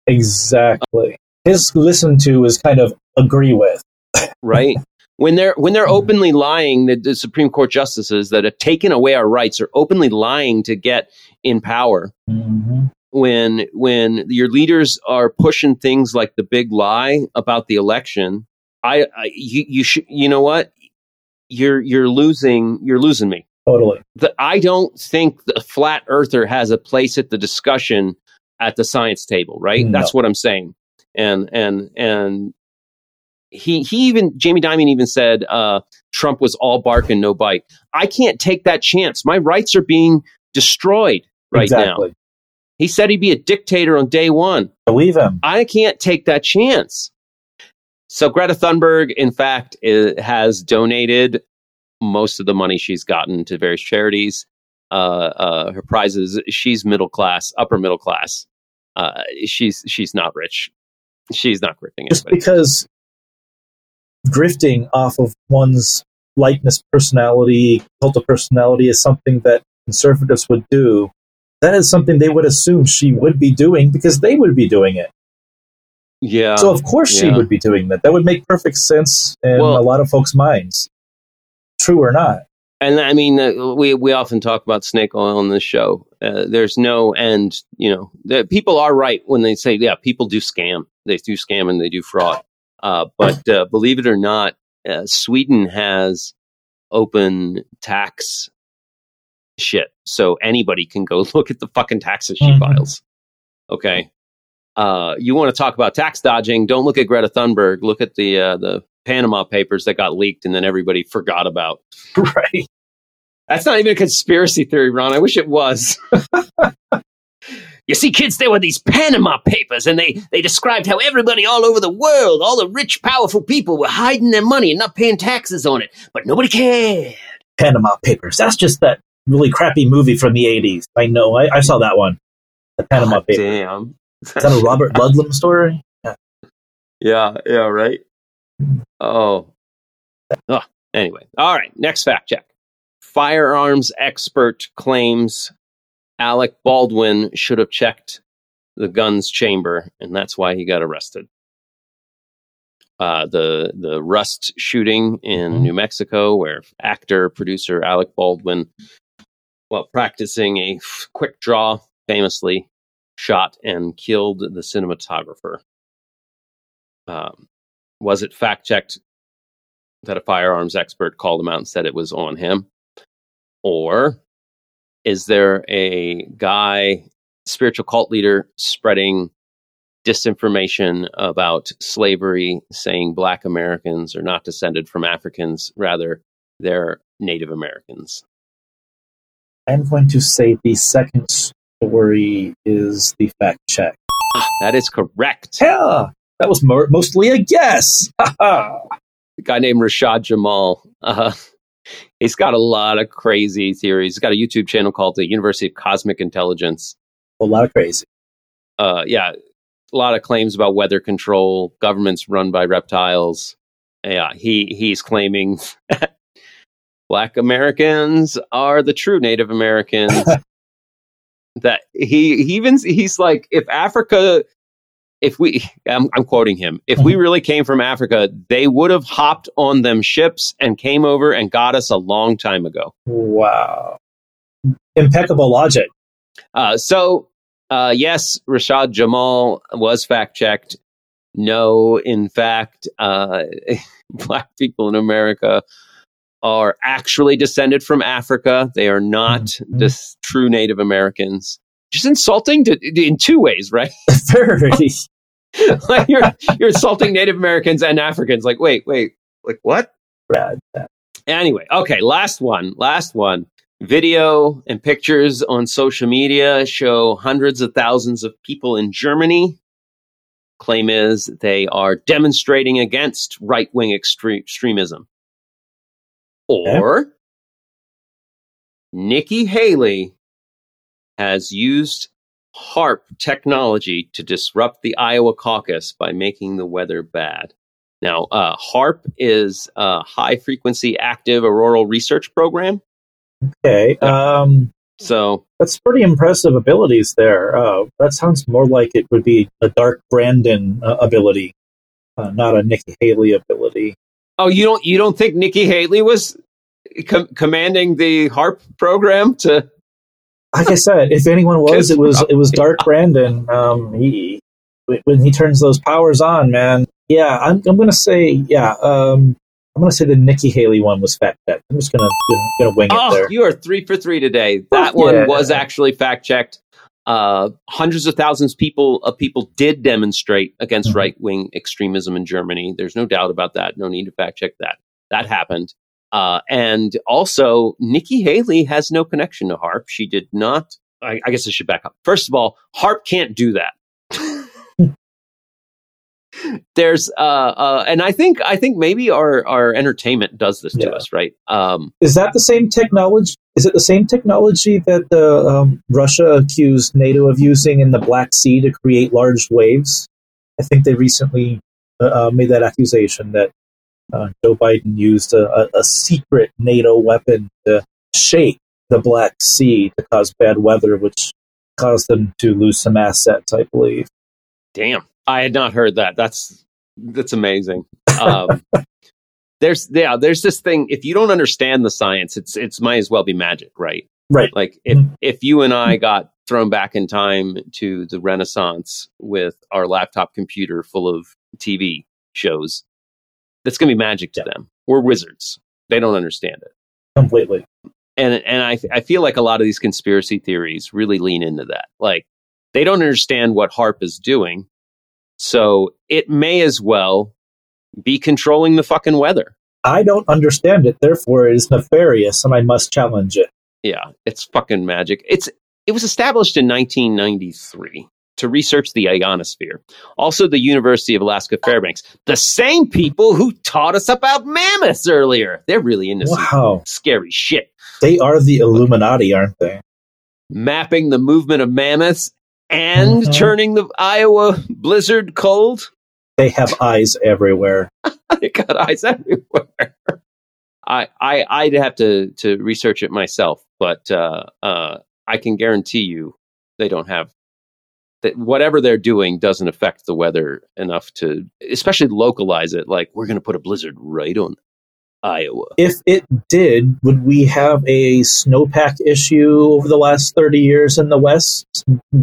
Exactly. His listen to is kind of agree with. Right. When they're when they're openly lying, the, the Supreme Court justices that have taken away our rights are openly lying to get in power. Mm-hmm. When when your leaders are pushing things like the big lie about the election, I, I you you should you know what you're you're losing you're losing me totally. The, I don't think the flat earther has a place at the discussion at the science table, right? No. That's what I'm saying. And and and he he even Jamie Dimon even said uh, Trump was all bark and no bite. I can't take that chance. My rights are being destroyed right exactly. now. He said he'd be a dictator on day one. Believe him. I can't take that chance. So Greta Thunberg, in fact, is, has donated most of the money she's gotten to various charities. Uh, uh, her prizes, she's middle class, upper middle class. Uh, she's she's not rich. She's not grifting anybody. Just because grifting off of one's likeness, personality, cult of personality is something that conservatives would do, that is something they would assume she would be doing because they would be doing it. Yeah. So of course yeah. she would be doing that. That would make perfect sense in well, a lot of folks' minds, true or not. And I mean, uh, we we often talk about snake oil on this show. Uh, there's no end. You know, the, people are right when they say, yeah, people do scam. They do scam and they do fraud. Uh, but uh, believe it or not, uh, Sweden has open tax shit, so anybody can go look at the fucking taxes she mm-hmm. files. Okay. Uh, you want to talk about tax dodging? Don't look at Greta Thunberg. Look at the uh, the Panama Papers that got leaked and then everybody forgot about. Right. That's not even a conspiracy theory, Ron. I wish it was. You see, kids, there were these Panama Papers, and they, they described how everybody all over the world, all the rich, powerful people were hiding their money and not paying taxes on it. But nobody cared. Panama Papers. That's just that really crappy movie from the eighties. I know. I, I saw that one. The Panama God Papers. Damn. Is that a Robert Ludlum story? Yeah, yeah, yeah right? Oh. Ugh. Anyway. All right. Next fact check. Firearms expert claims Alec Baldwin should have checked the gun's chamber, and that's why he got arrested. Uh, the the Rust shooting in New Mexico, where actor, producer Alec Baldwin, while practicing a quick draw, famously shot and killed the cinematographer. Um, was it fact-checked that a firearms expert called him out and said it was on him? Or is there a guy, spiritual cult leader, spreading disinformation about slavery, saying black Americans are not descended from Africans, rather they're Native Americans? I'm going to say the second story is the fact check. Ah, that is correct. Yeah, that was mo- mostly a guess. A guy named Rashad Jamal. Uh, he's got a lot of crazy theories. He's got a YouTube channel called the University of Cosmic Intelligence. A lot of crazy. Uh, yeah, a lot of claims about weather control, governments run by reptiles. Yeah, he he's claiming that black Americans are the true Native Americans. That he, he even he's like, if Africa, if we, I'm, I'm quoting him, if we really came from Africa, they would have hopped on them ships and came over and got us a long time ago. Wow. Impeccable logic. Uh, so, uh, yes, Rashad Jamal was fact checked. No, in fact, uh, black people in America are actually descended from Africa. They are not mm-hmm. the true Native Americans. Just insulting to, in two ways, right? Very. Like you're you're insulting Native Americans and Africans. Like, wait, wait, like what? Brad. Anyway, okay, last one, last one. Video and pictures on social media show hundreds of thousands of people in Germany. Claim is they are demonstrating against right-wing extre- extremism. Or yeah. Nikki Haley has used HAARP technology to disrupt the Iowa caucus by making the weather bad. Now, uh, HAARP is a high-frequency active auroral research program. Okay. Um, so that's pretty impressive abilities there. Uh, that sounds more like it would be a Dark Brandon uh, ability, uh, not a Nikki Haley ability. Oh, you don't you don't think Nikki Haley was com- commanding the HAARP program to? Like I said, if anyone was, it was it was Dark Brandon. Um, he when he turns those powers on, man. Yeah, I'm I'm gonna say yeah. Um, I'm gonna say the Nikki Haley one was fact checked. I'm just gonna gonna wing oh, it there. You are three for three today. That oh, one yeah. was actually fact checked. Uh, hundreds of thousands of people, of people did demonstrate against mm-hmm. right-wing extremism in Germany. There's no doubt about that. No need to fact-check that. That happened. Uh, and also, Nikki Haley has no connection to HAARP. She did not. I, I guess I should back up. First of all, HAARP can't do that. There's, uh, uh, and I think, I think maybe our, our entertainment does this yeah. to us, right? Um, is that the same technology? Is it the same technology that the um, Russia accused NATO of using in the Black Sea to create large waves? I think they recently uh, made that accusation that uh, Joe Biden used a, a, a secret NATO weapon to shake the Black Sea to cause bad weather, which caused them to lose some assets, I believe. Damn. I had not heard that. That's that's amazing. Um, there's yeah, there's this thing. If you don't understand the science, it's it's might as well be magic, right? Right. Like if mm-hmm. if you and I got thrown back in time to the Renaissance with our laptop computer full of T V shows, that's gonna be magic to yeah. them. We're wizards. They don't understand it completely. And and I I feel like a lot of these conspiracy theories really lean into that. Like they don't understand what HAARP is doing. So it may as well be controlling the fucking weather. I don't understand it. Therefore, it is nefarious and I must challenge it. Yeah, it's fucking magic. It's It was established in nineteen ninety-three to research the ionosphere. Also, the University of Alaska Fairbanks. The same people who taught us about mammoths earlier. They're really into wow. some scary shit. They are the Illuminati, aren't they? Mapping the movement of mammoths. And mm-hmm. turning the Iowa blizzard cold. They have eyes everywhere. They got eyes everywhere. I, I, I'd have to, to research it myself, but uh, uh, I can guarantee you they don't have that. Whatever they're doing doesn't affect the weather enough to, especially localize it. Like we're going to put a blizzard right on Iowa. If it did, would we have a snowpack issue over the last thirty years in the West,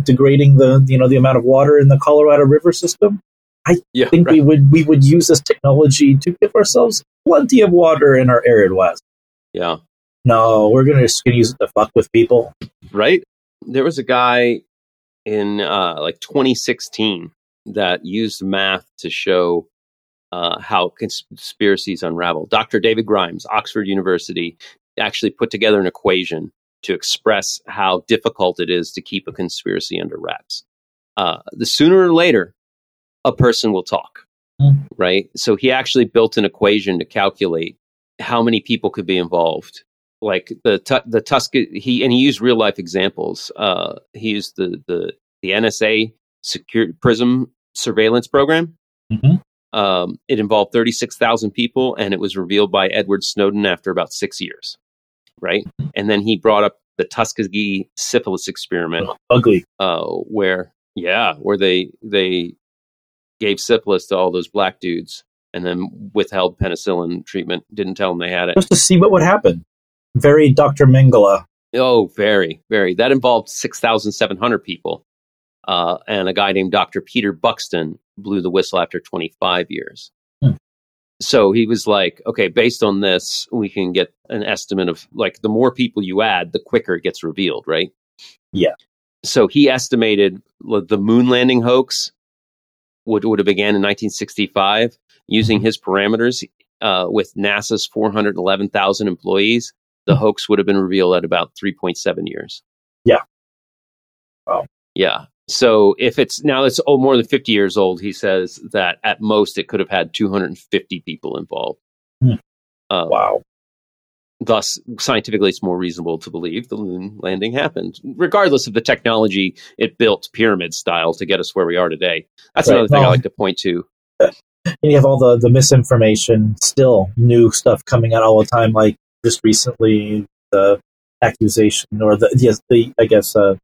degrading the you know the amount of water in the Colorado River system? I yeah, think right. we would we would use this technology to give ourselves plenty of water in our arid West. Yeah. No, we're gonna just gonna use it to fuck with people, right? There was a guy in uh, like twenty sixteen that used math to show. Uh, how conspiracies unravel. Doctor David Grimes, Oxford University, actually put together an equation to express how difficult it is to keep a conspiracy under wraps. Uh, the sooner or later, a person will talk, mm-hmm. right? So he actually built an equation to calculate how many people could be involved. Like the tu- the Tuskegee, he and he used real life examples. Uh, he used the the the N S A security PRISM surveillance program. Mm-hmm. Um, it involved thirty-six thousand people, and it was revealed by Edward Snowden after about six years, right? And then he brought up the Tuskegee syphilis experiment. Oh, ugly. Uh, where, yeah, where they they gave syphilis to all those black dudes and then withheld penicillin treatment, didn't tell them they had it. Just to see what would happen. Very Doctor Mengele. Oh, very, very. That involved six thousand seven hundred people. Uh, and a guy named Doctor Peter Buxton blew the whistle after twenty-five years. Hmm. So he was like, okay, based on this, we can get an estimate of like the more people you add, the quicker it gets revealed, right? Yeah. So he estimated the moon landing hoax would, would have began in nineteen sixty-five using his parameters uh, with NASA's four hundred eleven thousand employees. The hoax would have been revealed at about three point seven years. Yeah. Wow. Yeah. So if it's now it's oh, more than fifty years old, he says that at most it could have had two hundred fifty people involved. Hmm. Uh, wow. Thus, scientifically, it's more reasonable to believe the moon landing happened, regardless of the technology it built pyramid style to get us where we are today. That's right. Another thing well, I like to point to. And you have all the, the misinformation, still new stuff coming out all the time, like just recently the accusation or the, yes, the I guess, uh,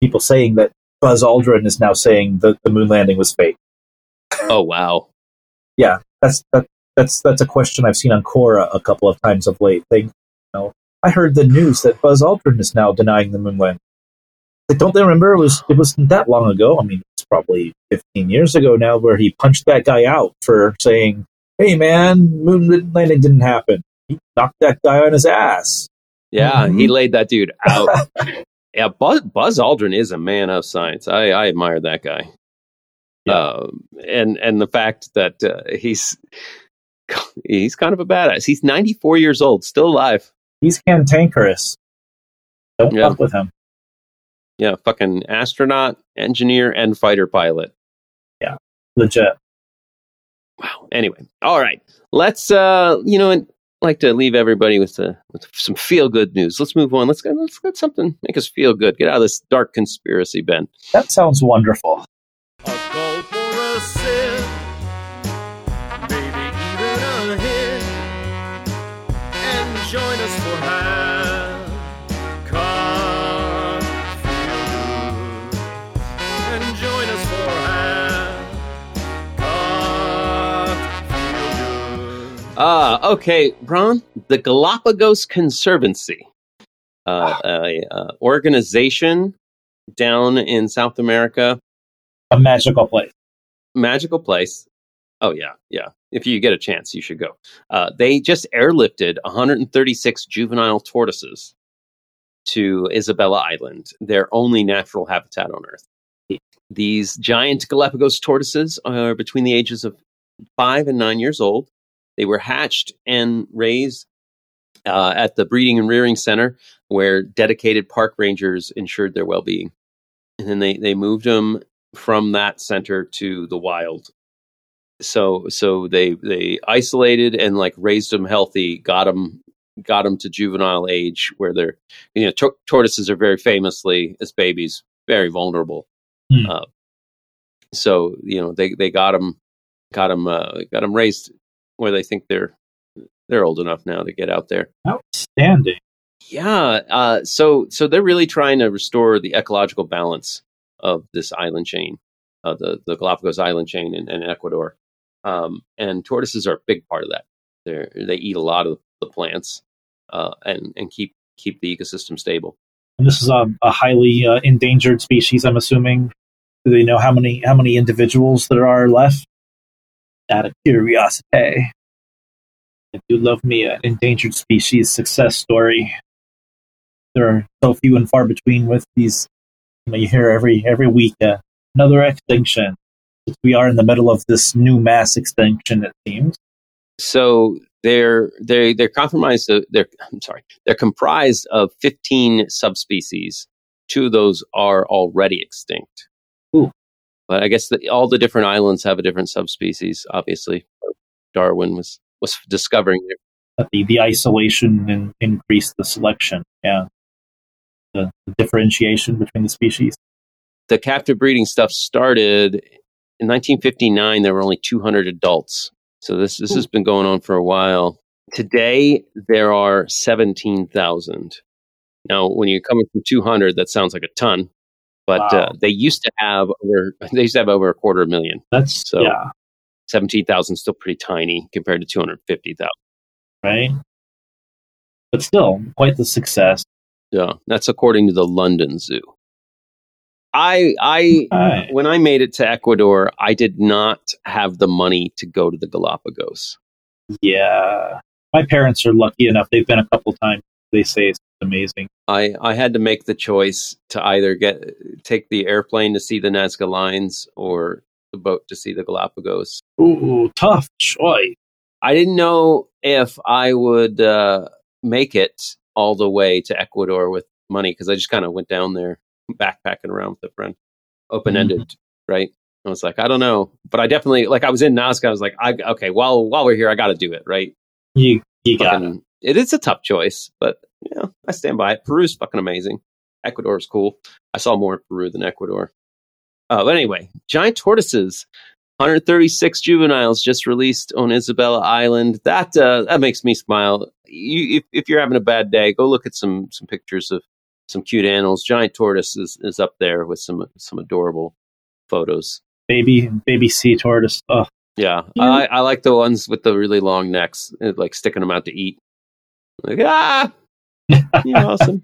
people saying that Buzz Aldrin is now saying that the moon landing was fake. Oh, wow. Yeah, that's that, that's that's a question I've seen on Quora a couple of times of late. They, you know, I heard the news that Buzz Aldrin is now denying the moon landing. Like, don't they remember it was, it wasn't that long ago? I mean, it's probably fifteen years ago now where he punched that guy out for saying, hey, man, moon landing didn't happen. He knocked that guy on his ass. Yeah, mm-hmm. He laid that dude out. Yeah, Buzz, Buzz Aldrin is a man of science. I, I admire that guy. Yeah. Uh, and and the fact that uh, he's he's kind of a badass. He's ninety-four years old, still alive. He's cantankerous. Don't yeah. fuck with him. Yeah, fucking astronaut, engineer, and fighter pilot. Yeah, legit. Wow. Anyway, all right. Let's uh, you know, and like to leave everybody with, uh, with some feel good news. Let's move on. Let's get let's get something make us feel good. Get out of this dark conspiracy, Ben. That sounds wonderful. A gold for a sip, maybe even a hit, and join us for half cocktails. And join us for half cocktails. Ah, okay, Ron. The Galapagos Conservancy, uh, a uh, organization down in South America. A magical place. Magical place. Oh, yeah, yeah. If you get a chance, you should go. Uh, they just airlifted one hundred thirty-six juvenile tortoises to Isabella Island, their only natural habitat on Earth. These giant Galapagos tortoises are between the ages of five and nine years old. They were hatched and raised uh, at the breeding and rearing center, where dedicated park rangers ensured their well-being. And then they, they moved them from that center to the wild. So so they they isolated and like raised them healthy, got them got them to juvenile age, where they're, you know, t- tortoises are very famously as babies very vulnerable. Mm. Uh, so you know they they got them got them uh, got them raised where they think they're they're old enough now to get out there. Outstanding. Yeah. Uh, so so they're really trying to restore the ecological balance of this island chain, uh, the, the Galapagos Island chain in, in Ecuador. Um, and tortoises are a big part of that. They're, they eat a lot of the plants uh, and, and keep, keep the ecosystem stable. And this is a, a highly uh, endangered species, I'm assuming. Do they know how many how many individuals there are left? Out of curiosity. I do love me an endangered species success story. There are so few and far between with these. You hear every every week uh, another extinction. We are in the middle of this new mass extinction, it seems. So they're they they're compromised. Of, they're I'm sorry. They're comprised of fifteen subspecies. Two of those are already extinct. Ooh. But I guess the, all the different islands have a different subspecies. Obviously, Darwin was was discovering it. But the the isolation and increased the selection. Yeah. The, the differentiation between the species. The captive breeding stuff started in nineteen fifty-nine. There were only two hundred adults. So this this Ooh. has been going on for a while. Today, there are seventeen thousand. Now, when you're coming from two hundred, that sounds like a ton, but wow. uh, they used to have over they used to have over a quarter of a million. That's so yeah. seventeen thousand is still pretty tiny compared to two hundred fifty thousand. Right, but still quite the success. Yeah, that's according to the London Zoo. I, I, uh, when I made it to Ecuador, I did not have the money to go to the Galapagos. Yeah, my parents are lucky enough; they've been a couple times. They say it's amazing. I, I had to make the choice to either get take the airplane to see the Nazca Lines or the boat to see the Galapagos. Ooh, tough choice. I didn't know if I would uh, make it all the way to Ecuador with money, because I just kind of went down there backpacking around with a friend, open-ended, mm-hmm. right? I was like, I don't know, but I definitely, like, I was in Nazca. I was like, I, okay, while while we're here, I got to do it, right? You you got it. It is a tough choice, but you know, I stand by it. Peru's fucking amazing. Ecuador is cool. I saw more in Peru than Ecuador. Uh, but anyway, giant tortoises, one hundred thirty-six juveniles just released on Isabella Island. That uh, that makes me smile. You, if, if you're having a bad day, go look at some some pictures of some cute animals. Giant tortoise is, is up there with some some adorable photos. Baby baby sea tortoise. Oh. Yeah, I, I like the ones with the really long necks, like sticking them out to eat. Like, ah! You're awesome.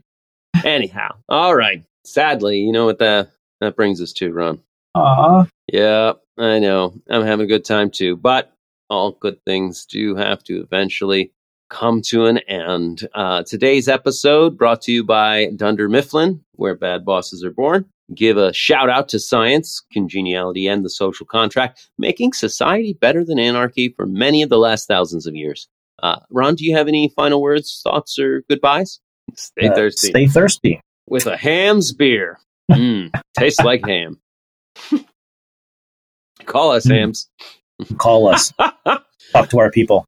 Anyhow, all right. Sadly, you know what that, that brings us to, Ron? Aw. Yeah, I know. I'm having a good time, too. But all good things do have to eventually come to an end. Uh, today's episode brought to you by Dunder Mifflin, where bad bosses are born. Give a shout out to science, congeniality, and the social contract, making society better than anarchy for many of the last thousands of years. Uh, Ron, do you have any final words, thoughts, or goodbyes? Stay uh, thirsty. Stay thirsty. With a ham's beer. Mm, tastes like ham. Call us, hams. Call us. Talk to our people.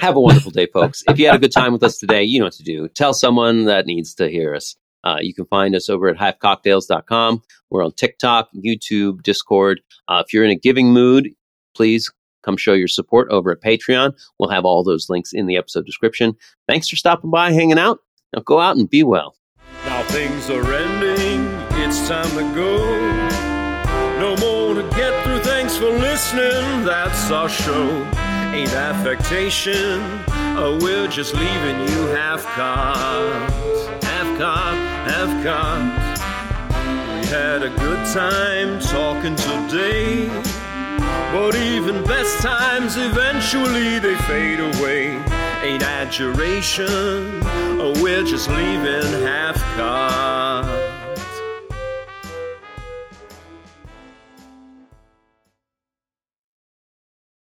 Have a wonderful day, folks. If you had a good time with us today, you know what to do. Tell someone that needs to hear us. Uh, you can find us over at half cocktails dot com. We're on TikTok, YouTube, Discord. Uh, if you're in a giving mood, please come show your support over at Patreon. We'll have all those links in the episode description. Thanks for stopping by, hanging out. Now go out and be well. Now things are ending. It's time to go. No more to get through. Thanks for listening. That's our show. Ain't affectation. Oh, we're just leaving you half-cocked. Half-cocked. Half-cocked. We had a good time talking today. But even best times, eventually they fade away. Ain't adjuration. Oh, we're just leaving half-cocked.